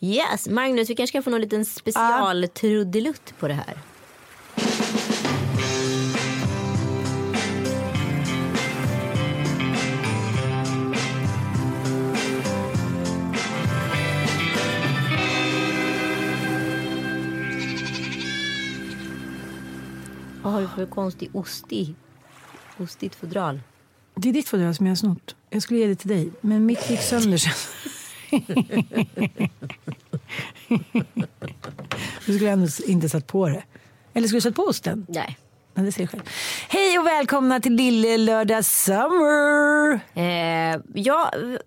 Yes, Magnus, vi kanske kan få någon liten specialtrudelutt på det här. Vad har du för konstig ostigt fodral? Det är ditt fodral som jag har snott. Jag skulle ge det till dig, men mitt gick sönder sen. Du skulle ändå inte satt på det. Eller skulle du satt på osten? Nej. Men det ser jag själv. Hej och välkomna till Lille Lördag Summer.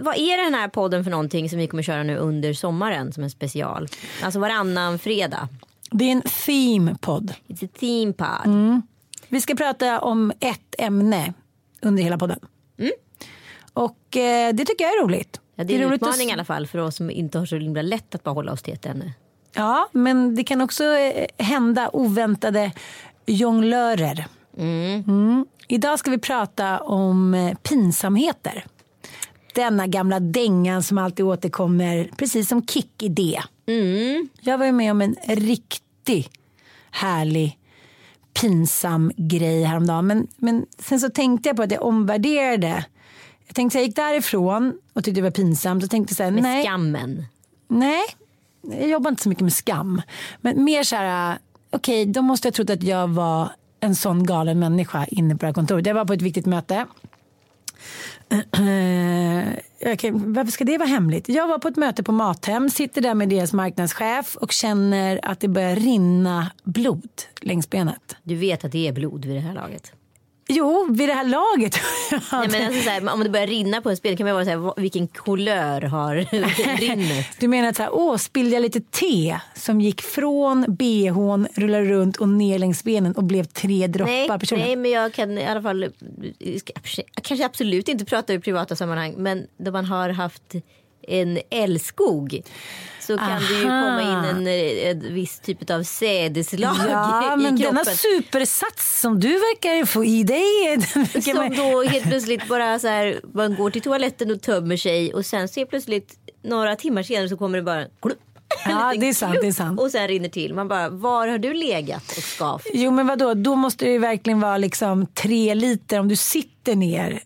Vad är den här podden för någonting som vi kommer köra nu under sommaren som en special? Alltså varannan fredag. Det är en theme-podd. It's a theme-podd. Mm. Vi ska prata om ett ämne under hela podden. Mm. Och det tycker jag är roligt. Ja, det är en utmaning i alla fall för oss som inte har så himla lätt att bara hålla oss till ett ämne. Ja, men det kan också hända oväntade jonglörer. Mm. Mm. Idag ska vi prata om pinsamheter. Denna gamla dängan som alltid återkommer, precis som kick-idé. Mm. Jag var ju med om en riktigt härlig pinsam grej häromdagen. Men sen så tänkte jag på att jag omvärderade. Jag tänkte jag gick därifrån och tyckte det var pinsamt. Jag tänkte såhär, nej. Skammen? Nej, jag jobbar inte så mycket med skam. Men mer såhär, okej, då måste jag tro att jag var en sån galen människa inne på det här kontoret. Jag var på ett viktigt möte. Okej, varför ska det vara hemligt? Jag var på ett möte på Mathem, sitter där med deras marknadschef och känner att det börjar rinna blod längs benet. Du vet att det är blod vid det här laget? Jo, vid det här laget. Nej, men alltså så här, om det börjar rinna på en spel kan man vara så här, vilken kulör har rinnet? Du menar att så här, spillde jag lite te som gick från BH:n, rullade runt och ner längs benen och blev 3 droppar personen. Nej, men jag kan i alla fall kanske absolut inte prata i privata sammanhang, men då man har haft en älskog så kan det ju komma in en viss typ av sädeslag i kroppen. Denna supersats som du verkar få i dig. Som då helt plötsligt bara så här, man går till toaletten och tömmer sig och sen ser plötsligt några timmar senare så kommer det bara det är sant. Och sen rinner till. Man bara, var har du legat och skavt? Jo, men vadå? Då måste det ju verkligen vara liksom 3 liter om du sitter ner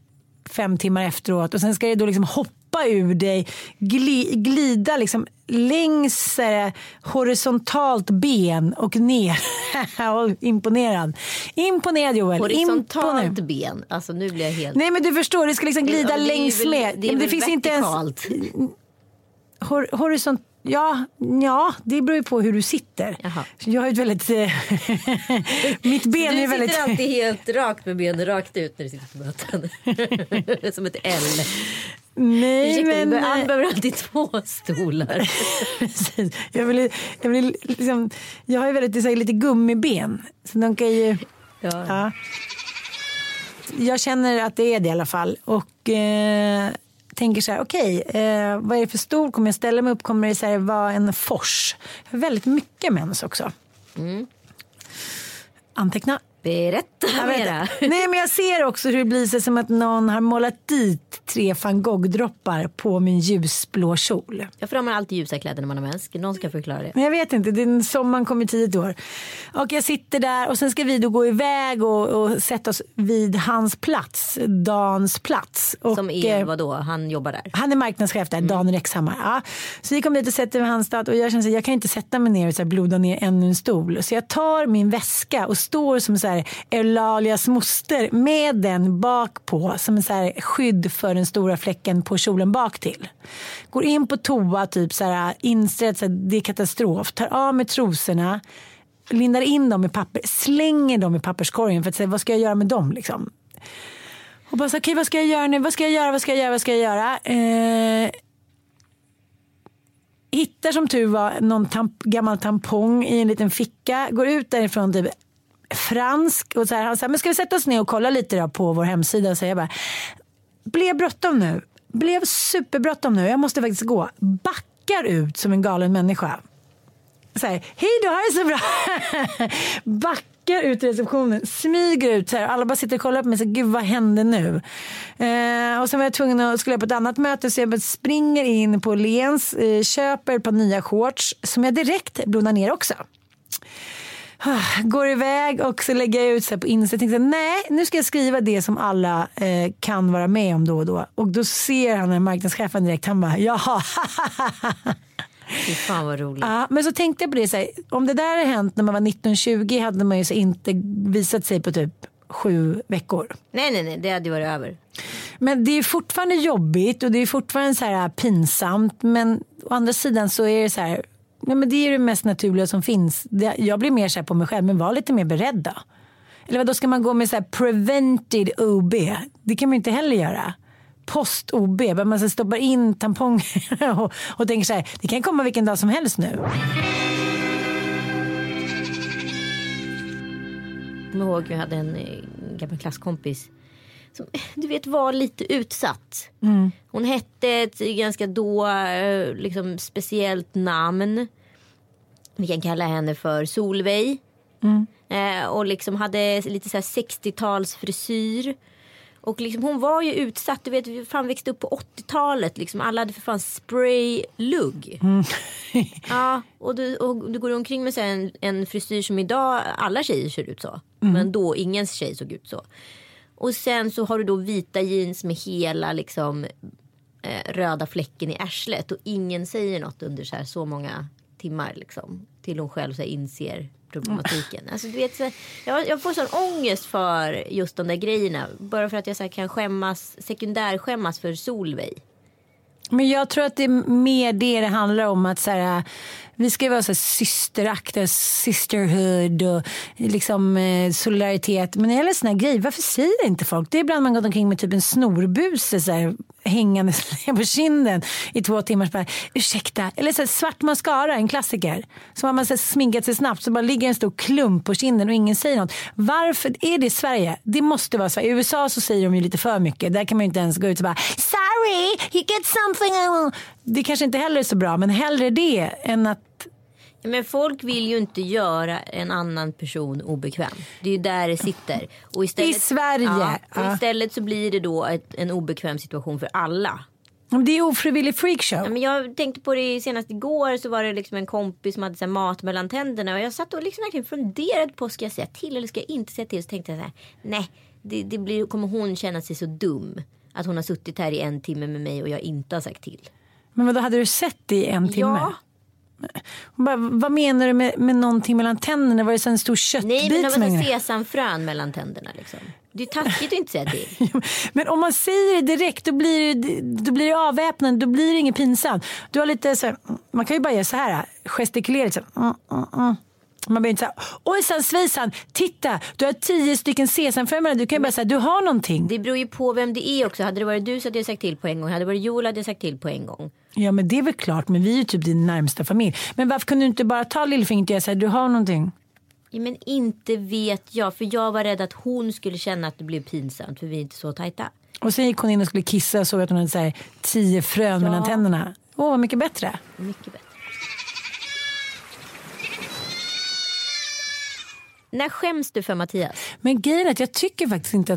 5 timmar efteråt och sen ska det då liksom hoppa ur dig, glida liksom längs horisontalt ben och ner. Imponerad Joel. Horisontalt ben, alltså nu blir jag helt... Nej, men du förstår, det ska liksom glida längs med. Det finns inte ens... Horisont... Ja, det beror ju på hur du sitter. Jaha. Jag har ju väldigt... Mitt ben är väldigt... Du sitter alltid helt rakt med benen rakt ut när du sitter på möten. Som ett L. Nej, ursäkta, men han behöver alltid 2 stolar. Precis. Jag vill liksom, jag har ju väldigt lite gummiben så de kan ju ja. Jag känner att det är det i alla fall och tänker så här, okej, vad är det för stor, kommer jag ställa mig upp, kommer det så här vara en fors? Väldigt mycket mens också. Mm. Anteckna. Berätta mera. Nej, men jag ser också hur det blir så som att någon har målat dit 3 van Gogh-droppar på min ljusblå kjol. Ja, för de har alltid ljusa kläder när man har mänsk. Någon ska förklara det. Men jag vet inte, den sommaren kommer 10 år. Och jag sitter där och sen ska vi då gå iväg och sätta oss vid hans plats, Dans plats. Och som är vad då? Han jobbar där. Han är marknadschef där, Dan Rexhammar. Ja. Så vi kom dit och sätter med hans stad och jag känner att jag kan inte sätta mig ner och så här bloda ner ännu en stol. Så jag tar min väska och står som så här Eulalias moster med den bak på som en så här skydd för den stora fläcken på kjolen bak till. Går in på toa typ så här insträdd så här, det är katastrof. Tar av med trosorna, lindar in dem i papper, slänger dem i papperskorgen för att säga vad ska jag göra med dem liksom. Och bara så okej, vad ska jag göra nu? Vad ska jag göra? Hittar som tur var någon gammal tampong i en liten ficka, går ut därifrån typ fransk och så här, han sa men ska vi sätta oss ner och kolla lite då på vår hemsida och säga bara blev superbråttom nu, jag måste faktiskt gå, backar ut som en galen människa så här, hej då, här är så bra backar ut i receptionen, smyger ut så här, alla bara sitter och kollar på mig så gud vad hände nu och sen var jag tvungen att skulle på ett annat möte så jag springer in på Lens, köper på nya shorts som jag direkt blundar ner också. Går iväg och så lägger jag ut så här på Insta och tänker så här, nej, nu ska jag skriva det som alla kan vara med om då och då. Och då ser han den marknadschefen direkt, han bara, jaha. Fy fan vad roligt. Ja, men så tänkte jag på det så här, om det där hade hänt när man var 19-20 hade man ju så inte visat sig på typ 7 veckor. Nej, det hade ju varit över. Men det är fortfarande jobbigt och det är fortfarande så här pinsamt, men å andra sidan så är det så här, nej, men det är det mest naturliga som finns. Jag blir mer så här på mig själv, men var lite mer beredd då. Eller vad då ska man gå med så här prevented OB? Det kan man ju inte heller göra. Post OB, där man så stoppar in tamponger och tänker så här, det kan komma vilken dag som helst nu. Jag kommer ihåg, jag hade en gammal klasskompis som, du vet, var lite utsatt. Mm. Hon hette ett ganska då liksom speciellt namn. Vi kan kalla henne för Solveig. Mm. Och liksom hade lite så här 60-tals frisyr. Och liksom hon var ju utsatt, du vet, vi fan växte upp på 80-talet liksom. Alla hade för fan spraylugg. Mm. Ja, och du går omkring med så här en frisyr som idag alla tjejer ser ut så. Mm. Men då ingen tjej såg ut så. Och sen så har du då vita jeans med hela liksom röda fläcken i ärslet. Och ingen säger något under så många timmar liksom. Till hon själv så här inser problematiken. Mm. Alltså du vet, så, jag får sån ångest för just de där grejerna. Bara för att jag så här, kan sekundärskämmas för Solveig. Men jag tror att det är mer det handlar om att så här, vi ska vara så här systeraktiga, sisterhood och liksom solidaritet. Men det gäller såna här grejer, varför säger inte folk? Det är ibland man går omkring med typ en snorbuse så här, hängande på kinden i 2 timmar. Så bara, ursäkta. Eller så här, svart mascara, en klassiker. Så har man så här, sminkat sig snabbt så bara ligger en stor klump på kinden och ingen säger något. Varför är det Sverige? Det måste vara Sverige. I USA så säger de ju lite för mycket. Där kan man ju inte ens gå ut och bara, sorry, you get something. Det kanske inte heller är så bra, men hellre det än att. Men folk vill ju inte göra en annan person obekväm. Det är ju där det sitter. Och istället, i Sverige. Ja, och istället så blir det då en obekväm situation för alla. Det är ofrivillig freakshow. Ja, men jag tänkte på det senast igår, så var det liksom en kompis som hade så här mat mellan tänderna. Och jag satt och liksom verkligen funderade på, ska jag säga till eller ska jag inte säga till? Så tänkte jag så här, nej, kommer hon känna sig så dum att hon har suttit här i 1 timme med mig och jag inte har sagt till. Men vad då, hade du sett det i 1 timme? Ja. Bara, vad menar du med någonting mellan tänderna? Var det så en stor köttbit? Nej, men det var så sesamfrön mellan tänderna liksom. Det är taskigt att inte säga det. Men om man säger det direkt, då blir det avväpnande, då blir det inget pinsamt. Du har lite så här, man kan ju bara göra så här, gestikulera så här, Man blir inte så här, ojsan svejsan, titta, du har 10 stycken sesamfrön mellan. Du kan ju bara säga, du har någonting. Det beror ju på vem det är också. Hade det varit du så hade jag sagt till på en gång. Hade det varit Jola hade jag sagt till på en gång. Ja, men det är väl klart, men vi är ju typ din närmsta familj. Men varför kunde du inte bara ta lillfingret och säga, du har någonting? Ja, men inte vet jag, för jag var rädd att hon skulle känna att det blev pinsamt, för vi är inte så tajta. Och sen gick hon in och skulle kissa och såg att hon hade så här 10 frön mellan tänderna. Åh, vad mycket bättre. Mycket bättre. När skäms du för Mattias? Men grejen är att jag tycker faktiskt inte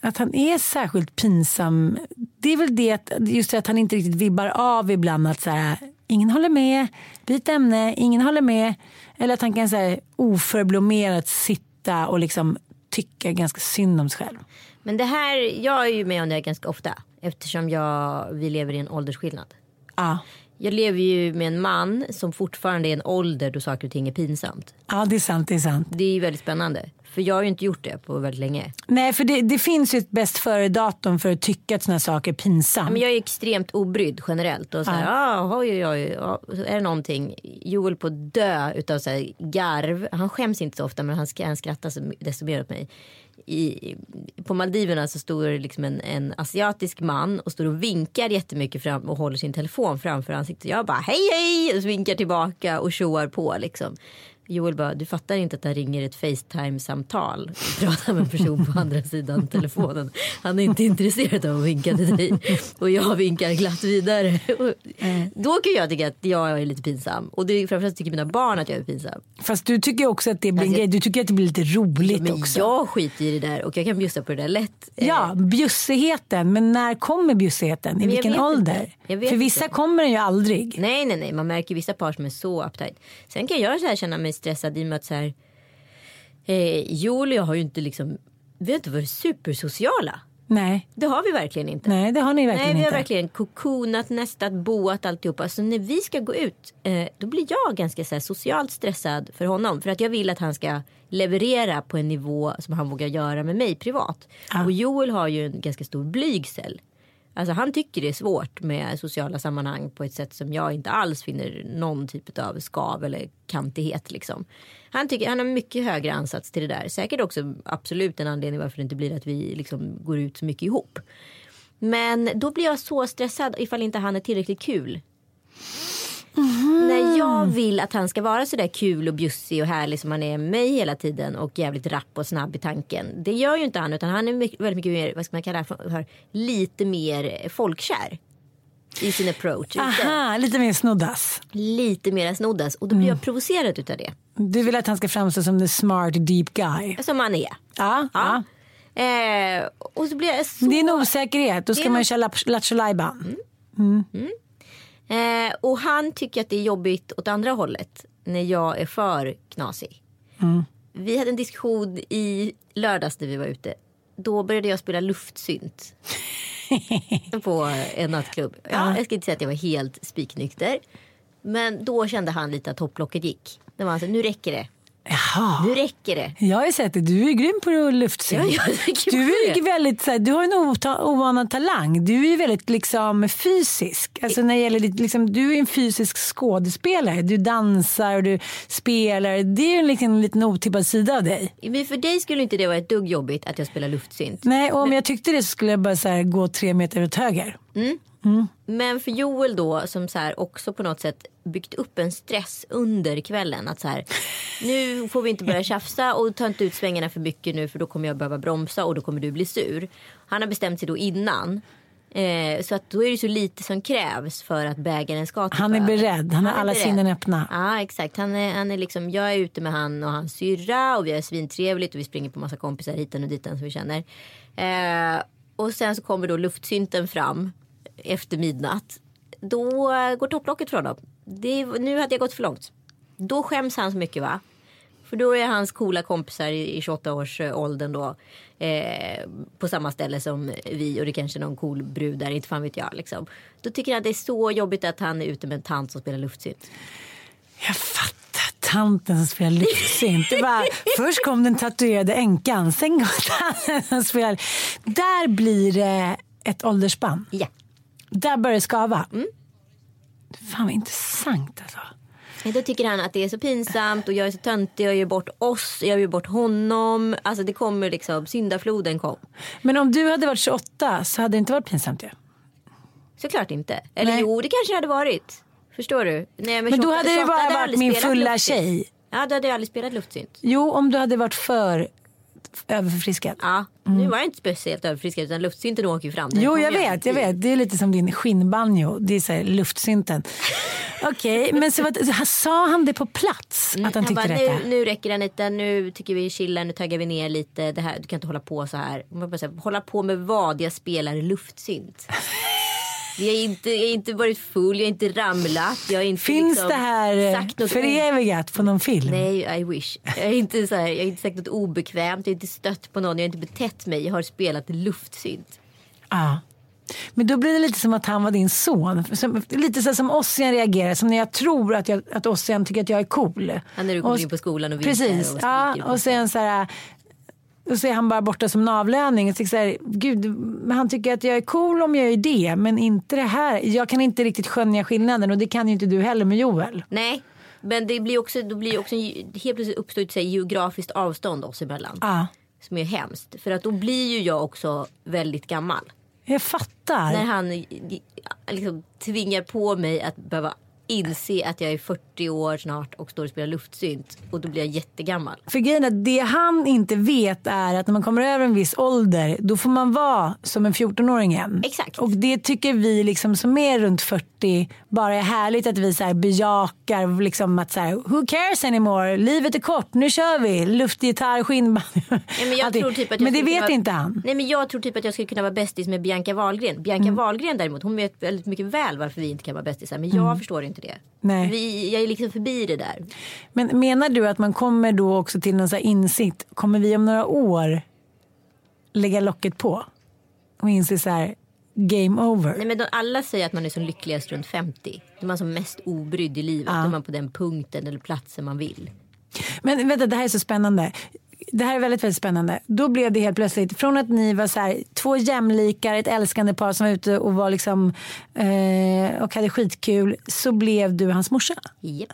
att han är särskilt pinsam. Det är väl det att, just det att han inte riktigt vibbar av ibland att så här, ingen håller med, byt ämne, ingen håller med. Eller att han kan så här, oförblommerat sitta och liksom tycka ganska synd om sig själv. Men det här, jag är ju med om det ganska ofta. Eftersom vi lever i en åldersskillnad. Ja. Jag lever ju med en man som fortfarande är en ålder då saker och ting är pinsamt. Ja, det är sant, det är sant. Det är ju väldigt spännande. För jag har ju inte gjort det på väldigt länge. Nej, för det finns ju ett bäst före datum för att tycka att såna saker är pinsamt. Ja, men jag är extremt obrydd generellt. Och så här, är det någonting? Joel på dö utav så här garv. Han skäms inte så ofta, men han skrattar desto mer åt mig. På Maldiverna så står det liksom en asiatisk man och står och vinkar jättemycket fram och håller sin telefon framför ansiktet. Jag bara hej hej och vinkar tillbaka och tjoar på liksom. Joel bara, du fattar inte att han ringer ett FaceTime-samtal och pratar med en person på andra sidan telefonen. Han är inte intresserad av att vinka till dig. Och jag vinkar glatt vidare. Då kan jag tycka att jag är lite pinsam. Och det, framförallt tycker mina barn att jag är pinsam. Fast du tycker också att det blir, alltså, du tycker att det blir lite roligt men också. Men jag skiter i det där och jag kan bjussa på det där lätt. Ja, bjussigheten. Men när kommer bjussigheten? I vilken ålder? För vissa inte. Kommer den ju aldrig. Nej. Man märker vissa par som är så uptight. Sen kan jag så här känna mig stressad i och med att så här, Joel och jag har ju inte liksom, vi har inte varit supersociala. Nej. Det har vi verkligen inte. Nej, det har ni verkligen inte. Nej, vi har verkligen kokonat, nästat, boat, alltihopa. Så alltså, när vi ska gå ut, då blir jag ganska så här, socialt stressad för honom. För att jag vill att han ska leverera på en nivå som han vågar göra med mig privat. Ah. Och Joel har ju en ganska stor blygsel. Alltså han tycker det är svårt med sociala sammanhang på ett sätt som jag inte alls finner någon typ av skav eller kantighet liksom. Han har mycket högre ansats till det där. Säkert också absolut en anledning varför det inte blir att vi liksom går ut så mycket ihop. Men då blir jag så stressad ifall inte han är tillräckligt kul. Mm. När jag vill att han ska vara så där kul och bjussig och härlig som han är med mig hela tiden och jävligt rapp och snabb i tanken. Det gör ju inte han, utan han är väldigt mycket mer, vad ska man kalla det, lite mer folkkär i sin approach. Aha, lite mer snoddas. Lite mer snoddas och då blir jag provocerad utav det. Du vill att han ska framstå som the smart deep guy. Som han är. Ja. Och så blir jag så... Det är en osäkerhet, då ska man köra lattjolajban. Och han tycker att det är jobbigt åt andra hållet när jag är för knasig. Vi hade en diskussion i lördags när vi var ute. Då började jag spela luftsynt på en nattklubb. Jag ska inte säga att jag var helt spiknykter, men då kände han lite att hopplocket gick. Det var alltså, nu räcker det. Jaha. Nu räcker det. Jag har ju sett det. Du är grym på luftsynt. Du har en ovanad talang. Du är ju väldigt liksom fysisk. Alltså när det gäller liksom, du är en fysisk skådespelare. Du dansar och du spelar. Det är ju en liten otippad sida av dig. Men för dig skulle inte det vara ett dugg jobbigt att jag spelar luftsynt. Nej, och om jag tyckte det så skulle jag bara så här, gå 3 meter åt höger. Men för Joel då, som så här också på något sätt byggt upp en stress under kvällen att så här, nu får vi inte börja tjafsa och ta inte ut svängarna för mycket nu, för då kommer jag behöva bromsa och då kommer du bli sur. Han har bestämt sig då innan, så att då är det så lite som krävs för att bägaren ska tippa. Han är beredd, han har alla sinnen öppna. Ja, exakt, han är liksom, jag är ute med han och hans syrra och vi är svintrevligt och vi springer på massa kompisar hit och dit som vi känner. Och sen så kommer då luftsynten fram efter midnatt. Då går topplocket från dem. Nu hade jag gått för långt. Då skäms han så mycket, va? För då är hans coola kompisar i 28-årsåldern då på samma ställe som vi, och det kanske är någon cool brud där, inte fan vet jag liksom. Då tycker jag att det är så jobbigt att han är ute med en tant som spelar luftsynt. Jag fattar. Tanten som spelar luftsynt. Först kom den tatuerade änkan, sen kom tanten som spelar. Där blir det ett åldersspann. Ja. Där börjar det skava. Fan vad intressant alltså. Då tycker han att det är så pinsamt och jag är så töntig, jag gör bort oss, jag gör bort honom. Alltså det kommer liksom, syndafloden kom. Men om du hade varit 28 så hade det inte varit pinsamt ju. Såklart inte. Eller nej. Jo, det kanske hade varit. Förstår du? Nej, men 28, då hade det bara varit min fulla luftsynt tjej. Ja, då hade jag aldrig spelat luftsynt. Jo, om du hade varit för... överförfriskad. Ja, nu var jag inte speciellt överfriskad, utan luftsynten åker ju fram. Jo, jag vet. Det är lite som din skinnbanjo. Det är så här luftsynten. Okej, men så sa han det på plats att han tyckte bara, detta? Nu räcker det lite, nu tycker vi chillar, nu taggar vi ner lite. Det här, du kan inte hålla på så här. Man bara säga, hålla på med vad? Jag spelar luftsynt. Jag har inte varit full, jag har inte ramlat, jag har inte finns liksom det här förevigat på någon film? Nej, I wish. Jag har inte sagt något obekvämt, jag har inte stött på någon, jag har inte betett mig, jag har spelat luftsynt. Ja. Men då blir det lite som att han var din son, lite så som Ossian reagerar, som när jag tror att Ossian tycker att jag är cool. Han är du kommer in på skolan och visar. Precis, och ja, och sen så här. Och så är han bara borta som en avlöning. Och så här, gud, han tycker att jag är cool om jag är det, men inte det här. Jag kan inte riktigt skönja skillnaden, och det kan ju inte du heller med Joel. Nej, men det blir också, helt plötsligt uppstår ett geografiskt avstånd oss emellan. Ja. Som är hemskt. För att då blir ju jag också väldigt gammal. Jag fattar. När han liksom tvingar på mig att behöva inse att jag är 40 år snart och står och spelar luftsynt, och då blir jag jättegammal. För grejen är att det han inte vet är att när man kommer över en viss ålder, då får man vara som en 14-åring igen. Exakt. Och det tycker vi liksom som är runt 40 bara är härligt, att vi så här bejakar liksom att så här, who cares anymore? Livet är kort, nu kör vi. Luftgitarr, skinnband. Ja, men jag tror typ att jag men det vet inte han. Nej, men jag tror typ att jag skulle kunna vara bästis med Bianca Wahlgren. Wahlgren däremot, hon vet väldigt mycket väl varför vi inte kan vara bästisar, men jag förstår inte det. Nej. Jag är liksom förbi det där. Men menar du att man kommer då också till någon så här insikt? Kommer vi om några år lägga locket på och inse så här, game over? Nej, men alla säger att man är som lyckligast runt 50. Man är som mest obrydd i livet. Ja. Då är man på den punkten eller platsen man vill. Men vänta, det här är så spännande. Det här är väldigt, väldigt spännande. Då blev det helt plötsligt, från att ni var så här, två jämlikar, ett älskande par som var ute och var liksom och hade skitkul, så blev du hans morsa. Japp.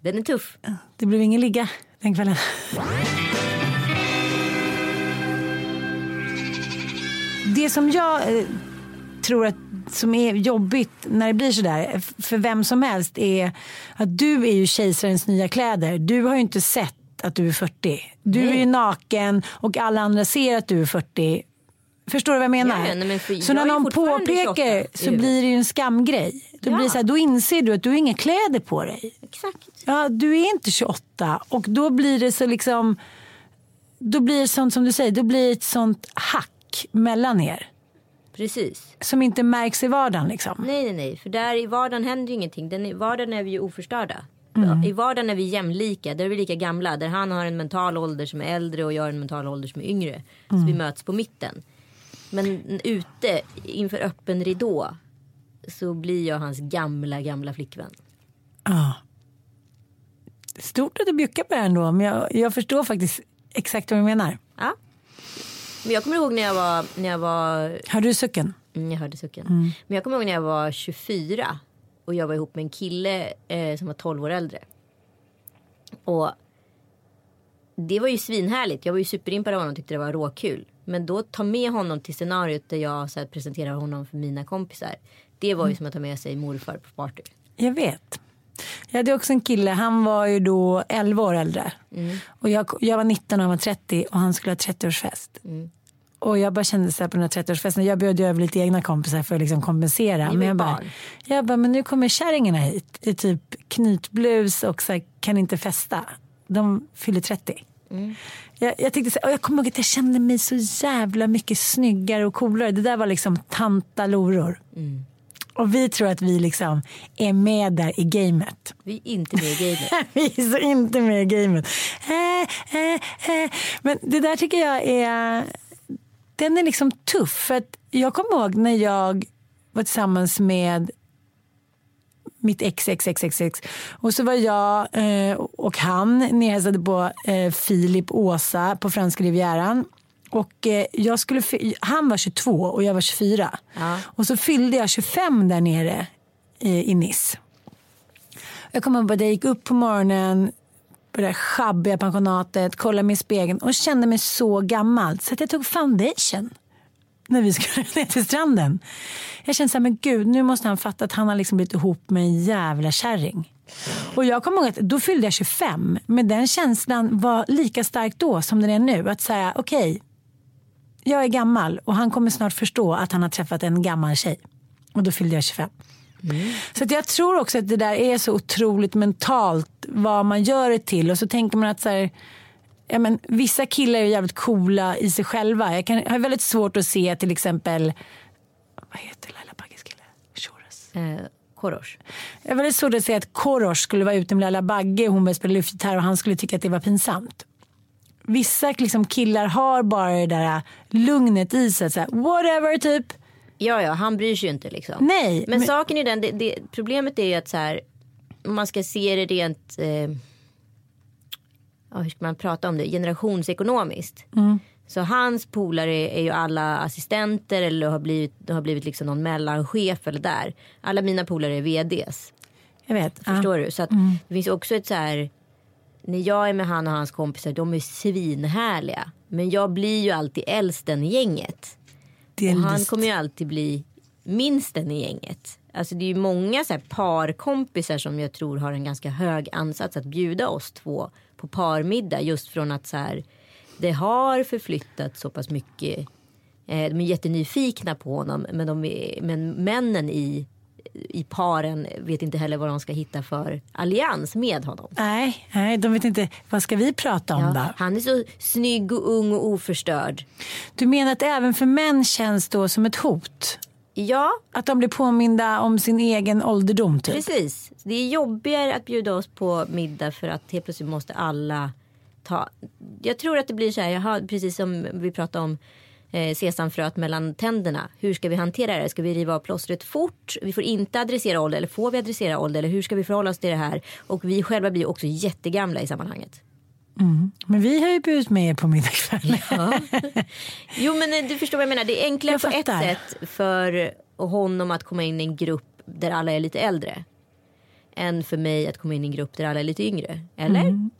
Den är tuff. Det blev ingen ligga den kvällen. Det som jag tror att som är jobbigt när det blir så där för vem som helst är att du är ju kejsarens nya kläder. Du har ju inte sett att du är 40. Du är ju naken och alla andra ser att du är 40. Förstår du vad jag menar? Ja, men så när någon påpekar 28, så blir det ju en skamgrej. Blir det så här, då inser du att du har inga kläder på dig. Exakt. Ja, du är inte 28, och då blir det så liksom, då blir det sånt som du säger, då blir det ett sånt hack mellan er. Precis. Som inte märks i vardagen liksom. Nej. För där i vardagen händer ju ingenting. I vardagen är vi ju oförstörda. I vardagen är vi jämlika. Där är vi lika gamla. Där han har en mental ålder som är äldre och jag har en mental ålder som är yngre. Så vi möts på mitten. Men ute, inför öppen ridå, så blir jag hans gamla flickvän. Ja. Stort att du bjuckar på det ändå. Men jag förstår faktiskt exakt vad du menar. Ja. Men jag kommer ihåg när jag var... Hörde du sucken? Jag hörde sucken. Men jag kommer ihåg när jag var 24 och jag var ihop med en kille som var 12 år äldre. Och det var ju svinhärligt. Jag var ju superimpad av honom och tyckte det var råkul. Men då ta med honom till scenariot där jag så här presenterar honom för mina kompisar. Det var ju som att ta med sig morfar på party. Jag vet. Jag hade också en kille, han var ju då 11 år äldre. Och jag var 19 och han var 30, och han skulle ha 30-årsfest. Och jag bara kände så här på den här 30-årsfesten, jag bjöd över lite egna kompisar för att liksom kompensera. Men jag bara, men nu kommer kärringarna hit i typ knytblus och så här, kan inte festa. De fyller 30. Jag tyckte så här, och jag kommer ihåg att jag kände mig så jävla mycket snyggare och coolare. Det där var liksom tantaloror. Och vi tror att vi liksom är med där i gamet. Vi är inte med i gamet. Vi är så inte med i gamet. Men det där tycker jag är... Den är liksom tuff. För att jag kommer ihåg när jag var tillsammans med mitt ex. Och så var jag och han nerhälsade på Filip Åsa på Franska Rivieran. Och jag skulle han var 22 och jag var 24. Ja. Och så fyllde jag 25 där nere i Nice. Jag kom ihåg att jag gick upp på morgonen på det där schabbiga pensionatet, kollade mig i spegeln och kände mig så gammal. Så att jag tog foundation när vi skulle ner till stranden. Jag kände så här, men gud, nu måste han fatta att han har liksom blivit ihop med en jävla kärring. Och jag kommer ihåg att då fyllde jag 25. Men den känslan var lika stark då som den är nu. Att säga, okej. Jag är gammal och han kommer snart förstå att han har träffat en gammal tjej. och då fyllde jag 25. Mm. Så att jag tror också att det där är så otroligt mentalt vad man gör det till. Och så tänker man att så här, ja, men vissa killar är jävligt coola i sig själva. Jag har väldigt svårt att se till exempel, vad heter Laila Bagges kille? Korosh. Jag har väldigt svårt att se att Korosh skulle vara ute med Laila Bagge, hon började spela luftgitarr och han skulle tycka att det var pinsamt. Vissa liksom, killar har bara det där lugnet i sig, så här, whatever typ. Ja, han bryr sig ju inte liksom. Nej. Men saken är den, problemet är ju att så här, man ska se det rent hur ska man prata om det, generationsekonomiskt. Mm. Så hans polare är ju alla assistenter eller har blivit liksom någon mellanchef eller där. Alla mina polare är vds. Jag vet. Förstår du? Så att det finns också ett så här, när jag är med han och hans kompisar, de är svinhärliga. Men jag blir ju alltid äldst i gänget. Och han kommer ju alltid bli minst i gänget. Alltså det är ju många så här parkompisar som jag tror har en ganska hög ansats att bjuda oss två på parmiddag. Just från att så här, det har förflyttat så pass mycket. De är jättenyfikna på honom. Men männen i paren vet inte heller vad de ska hitta för allians med honom. Nej, de vet inte. Vad ska vi prata om då? Han är så snygg och ung och oförstörd. Du menar att även för män känns då som ett hot? Ja. Att de blir påminda om sin egen ålderdom typ? Precis. Det är jobbigare att bjuda oss på middag för att helt plötsligt måste alla ta. Jag tror att det blir så här, precis som vi pratade om sesamfröt mellan tänderna. Hur ska vi hantera det? Ska vi riva av plåstret fort? Vi får inte adressera ålder, eller får vi adressera ålder? Eller hur ska vi förhålla oss till det här? Och vi själva blir också jättegamla i sammanhanget. Mm. Men vi har ju bjudit med er på middagskväll. Ja. Jo, men du förstår vad jag menar. Det är enklare på ett sätt för honom att komma in i en grupp där alla är lite äldre än för mig att komma in i en grupp där alla är lite yngre. Eller? Mm.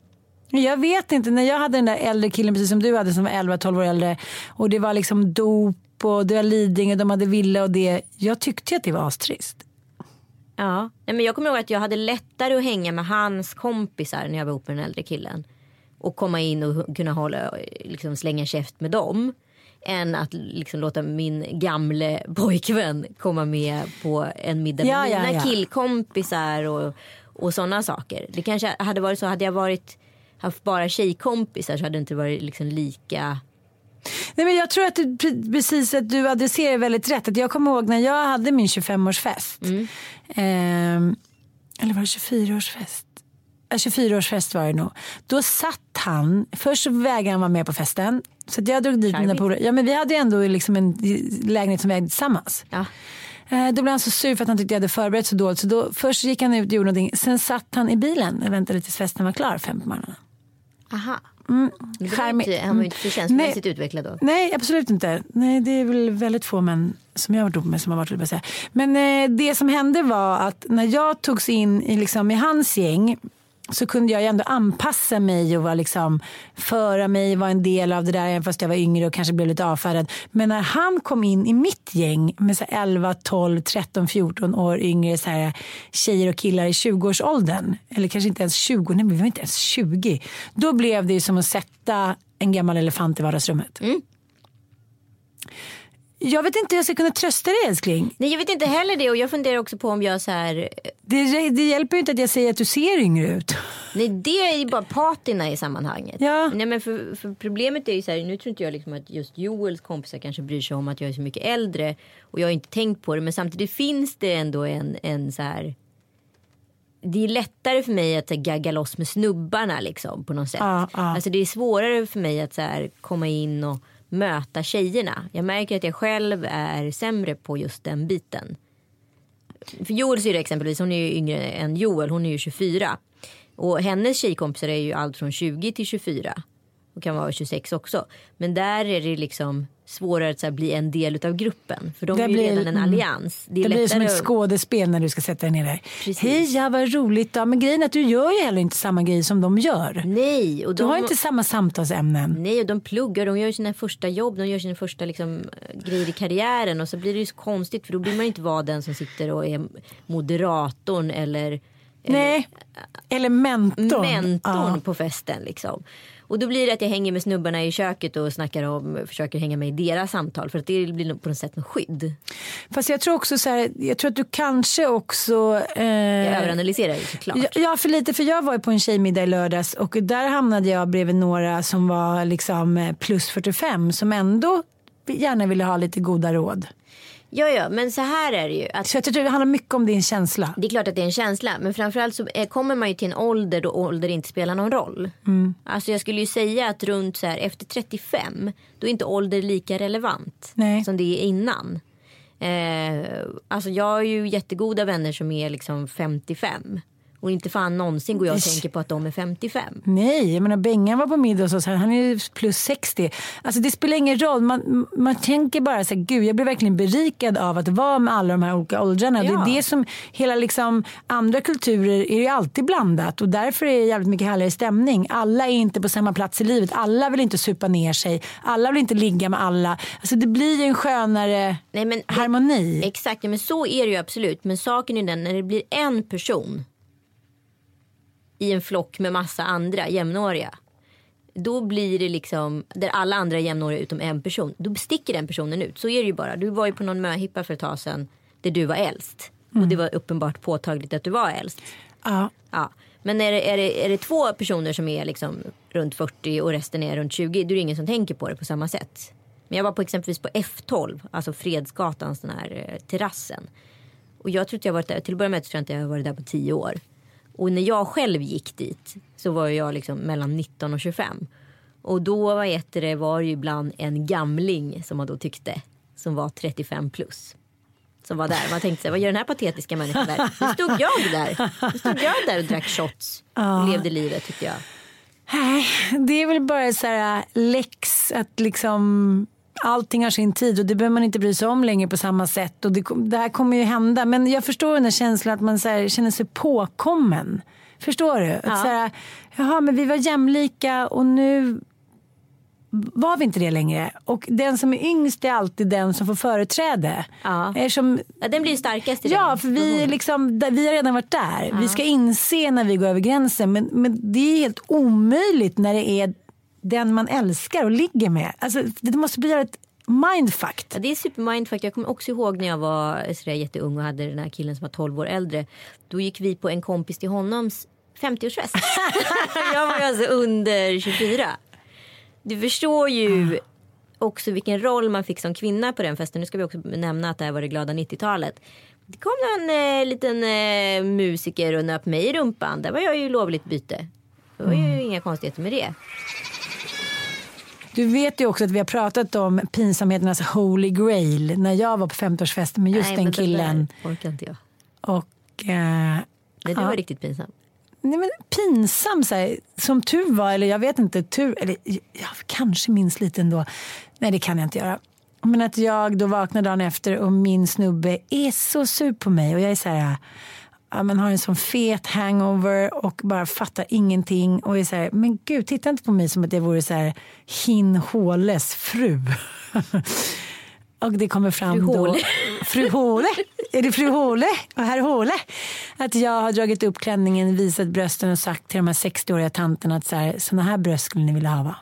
Jag vet inte, när jag hade den där äldre killen precis som du hade som var 11-12 år äldre och det var liksom dop och det var Lidingö och de hade villa och det, jag tyckte att det var astrist. Ja, men jag kommer ihåg att jag hade lättare att hänga med hans kompisar när jag var ihop med den äldre killen och komma in och kunna hålla, liksom slänga käft med dem än att liksom låta min gamle pojkvän komma med på en middag med mina killkompisar och sådana saker. Det kanske hade varit så, hade jag haft bara tjejkompisar så hade det inte varit liksom lika. Nej, men jag tror att du, precis att du adresserar väldigt rätt. Att jag kommer ihåg när jag hade min 25-årsfest. Eller var det 24-årsfest? 24-årsfest var det nog. Då satt han, först vägrade han vara med på festen. Så att jag drog dit mina polare. Ja, men vi hade ju ändå liksom en lägenhet som vi ägde tillsammans. Ja. Då blev han så sur för att han tyckte jag hade förberett så dåligt. Så då, först gick han ut och gjorde någonting. Sen satt han i bilen och väntade tills festen var klar 5 på morgonen. Aha. Han var inte så känslomässigt utvecklad då. Nej, absolut inte. Nej, det är väl väldigt få män som jag har varit ihop med som har varit det bästa. Men det som hände var att när jag togs in i hans gäng så kunde jag ändå anpassa mig och vara liksom, föra mig, vara en del av det där även fast jag var yngre och kanske blev lite avfärdad. Men när han kom in i mitt gäng med så 11, 12, 13, 14 år yngre så här, tjejer och killar i 20-årsåldern eller kanske inte ens 20, nej men vi var inte ens 20. Då blev det ju som att sätta en gammal elefant i vardagsrummet. Mm. Jag vet inte hur jag ska kunna trösta dig, älskling. Nej, jag vet inte heller det och jag funderar också på om jag så här. Det hjälper ju inte att jag säger att du ser yngre ut. Nej, det är ju bara patina i sammanhanget. Ja. Nej, men för problemet är ju så här, nu tror inte jag liksom att just Joels kompisar kanske bryr sig om att jag är så mycket äldre och jag har inte tänkt på det, men samtidigt finns det ändå en så här. Det är lättare för mig att gagga loss med snubbarna liksom på något sätt. Ja, ja. Alltså det är svårare för mig att så här, komma in och möta tjejerna. Jag märker att jag själv är sämre på just den biten. För Joel ser det exempelvis, hon är ju yngre än Joel, hon är ju 24. Och hennes tjejkompisar är ju allt från 20 till 24. Och kan vara 26 också. Men där är det liksom svårare att så här bli en del av gruppen. För de är ju redan en allians. Det blir som ett skådespel när du ska sätta dig ner där. Precis. Hej, ja, vad roligt. Ja, men grejen är att du gör ju heller inte samma grej som de gör. Nej. Och du har inte samma samtalsämnen. Nej, och de pluggar. De gör sina första jobb. De gör sina första liksom, grejer i karriären. Och så blir det ju så konstigt. För då blir man inte vara den som sitter och är moderatorn eller... Nej, eller mentorn på festen liksom. Och då blir det att jag hänger med snubbarna i köket och snackar om, försöker hänga med i deras samtal, för att det blir på något sätt en skydd. Fast jag tror också så här, jag tror att du kanske också jag överanalyserar ju såklart. Ja, för lite, för jag var ju på en tjejmiddag i lördags och där hamnade jag bredvid några som var liksom plus 45 som ändå gärna ville ha lite goda råd. Ja, men så här är det ju. Att så jag tror det handlar mycket om din känsla. Det är klart att det är en känsla, men framförallt så kommer man ju till en ålder då ålder inte spelar någon roll. Mm. Alltså jag skulle ju säga att runt så här, efter 35, då är inte ålder lika relevant som det är innan. Alltså jag har ju jättegoda vänner som är liksom 55. Och inte fan någonsin går jag och tänker på att de är 55. Nej, jag menar Bengan var på middag och så här, han är ju plus 60. Alltså det spelar ingen roll. Man tänker bara så här, gud, jag blir verkligen berikad av att vara med alla de här olika åldrarna. Ja. Det är det som hela liksom andra kulturer är ju alltid blandat. Och därför är det jävligt mycket härligare stämning. Alla är inte på samma plats i livet. Alla vill inte supa ner sig. Alla vill inte ligga med alla. Alltså det blir ju en skönare harmoni. Exakt, men så är det ju absolut. Men saken är den, när det blir en person i en flock med massa andra jämnåriga, då blir det liksom där alla andra är jämnåriga utom en person, då sticker den personen ut. Så är det ju bara. Du var ju på någon möhippa för ett tag sedan där du var äldst. Och det var uppenbart påtagligt att du var äldst. Ja. Men är det två personer som är liksom runt 40 och resten är runt 20, då är det ingen som tänker på det på samma sätt. Men jag var på exempelvis på F12, alltså Fredsgatans den här terrassen. Och jag tror att jag varit där, till att börja med tror jag inte jag har varit där på 10 år. Och när jag själv gick dit så var jag liksom mellan 19 och 25. Och då var ju ibland en gamling som man då tyckte som var 35 plus. Som var där. Man tänkte sig, vad gör den här patetiska människan där? Nu stod jag där och drack shots och levde livet, tycker jag. Nej, det är väl bara så här läx att liksom allting har sin tid och det behöver man inte bry sig om längre på samma sätt. Och det här kommer ju hända. Men jag förstår den här känslan att man så här känner sig påkommen. Förstår du? Ja. Att så här, jaha, men vi var jämlika och nu var vi inte det längre. Och den som är yngst är alltid den som får företräde. Ja. Den blir starkast i den. Ja, för vi har redan varit där. Ja. Vi ska inse när vi går över gränsen. Men det är helt omöjligt när det är den man älskar och ligger med. Alltså, det måste bli ett mindfuck. Ja, det är supermindfuck. Jag kommer också ihåg när jag var sådär jätteung och hade den här killen som var 12 år äldre. Då gick vi på en kompis till honoms 50-årsfest. Jag var alltså under 24. Du förstår ju också vilken roll man fick som kvinna på den festen. Nu ska vi också nämna att det här var det glada 90-talet. Det kom en liten musiker och nöp mig i rumpan. Där var jag ju lovligt byte. Det var ju inga konstigheter med det. Du vet ju också att vi har pratat om pinsamheternas holy grail när jag var på 50-årsfesten med just den killen. Nej, orkar inte jag. Det var riktigt pinsamt. Nej, men pinsam så här, som tur var, eller jag vet inte, eller jag kanske minns lite ändå. Nej, det kan jag inte göra. Men att jag då vaknar dagen efter och min snubbe är så sur på mig och jag är så här, ja, man har en sån fet hangover och bara fattar ingenting och är så här, men gud, titta inte på mig som att jag vore så här hin Håles fru. Och det kommer fram då fru Håle. Är det fru Håle? Och herr Håle. Att jag har dragit upp klänningen, visat brösten och sagt till de här 60-åriga tanterna att såna här bröst skulle ni vilja ha, va?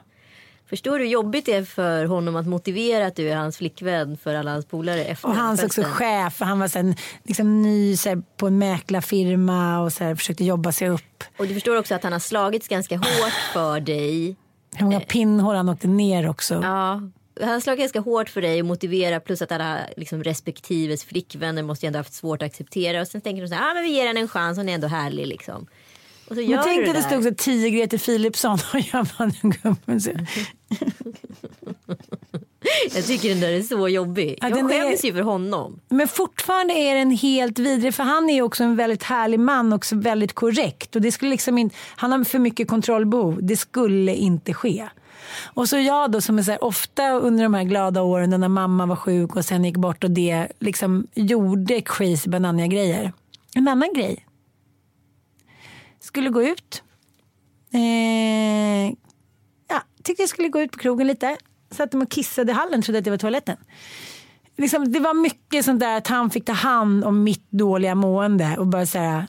Förstår du hur jobbigt det är för honom att motivera att du är hans flickvän för alla hans polare efter? Och han också chef, och han var sen liksom ny så här, på en mäklarfirma och så här, försökte jobba sig upp. Och du förstår också att han har slagits ganska hårt för dig. Hur många pinnhål han åkte ner också. Ja, han slagit ganska hårt för dig och motivera, plus att alla liksom, respektives flickvänner måste ju ändå ha haft svårt att acceptera. Och sen tänker de så här, men vi ger henne en chans, hon är ändå härlig liksom. Och så gör men tänk att det stod så 10 Grete Philipsson och jag var en gubben. Jag tycker den där är så jobbig. Ja, jag skäms ju för honom. Men fortfarande är den helt vidrig. För han är ju också en väldigt härlig man. Också väldigt korrekt. Och det skulle liksom inte, han har för mycket kontrollbehov. Det skulle inte ske. Och så jag då som är så här, ofta under de här glada åren när mamma var sjuk och sen gick bort och det liksom gjorde crazy banana-grejer. En annan grej. Skulle gå ut. Tyckte jag skulle gå ut på krogen lite. Satt och kissade i hallen, trodde att det var toaletten. Liksom, det var mycket sånt där att han fick ta hand om mitt dåliga mående och bara så här,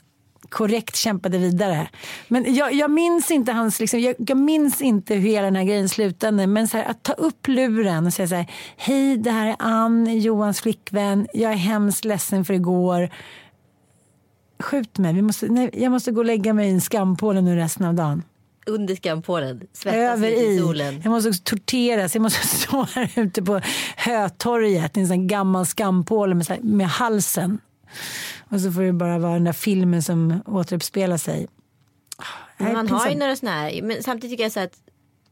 korrekt kämpade vidare. Men jag minns inte hans liksom, jag minns inte hur hela den här grejen slutade, men så här, att ta upp luren och säga så här: hej, det här är Ann, Johans flickvän, jag är hemskt ledsen för igår. Skjut mig, jag måste gå och lägga mig i en skampålen nu resten av dagen. Under skampålen, svettas i solen. Jag måste också torteras, jag måste stå här ute på Hötorget i en sån gammal skampål med halsen. Och så får det bara vara den där filmen som återuppspelar sig. Man har ju några sådana här, men samtidigt tycker jag så att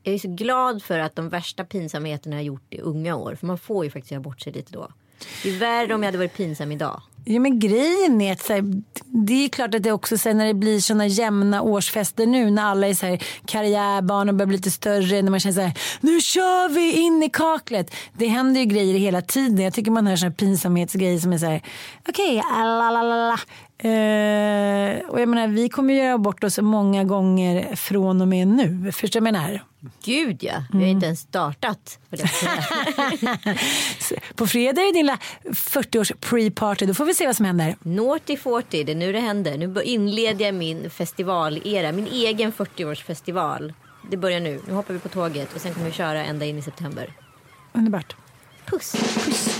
jag är så glad för att de värsta pinsamheterna jag gjort i unga år, för man får ju faktiskt göra bort sig lite då. Det är värre om jag hade varit pinsam idag. Ja, men grejen är att det är klart att det också sen när det blir såna jämna årsfester nu, när alla är så här karriärbarn och börjar bli lite större, när man känner så här: nu kör vi in i kaklet. Det händer ju grejer hela tiden. Jag tycker man hör såna pinsamhetsgrejer som är så här: okej, lalalala. Och jag menar, vi kommer göra bort oss många gånger från och med nu. Förstår du vad jag menar? Gud ja, vi har inte ens startat på det. På fredag är det din 40-års pre-party, då får vi se vad som händer. Naughty 40, det är nu det händer. Nu inleder jag min festivalera, min egen 40-årsfestival. Det börjar nu, nu hoppar vi på tåget och sen kommer vi köra ända in i september. Underbart. Puss, puss.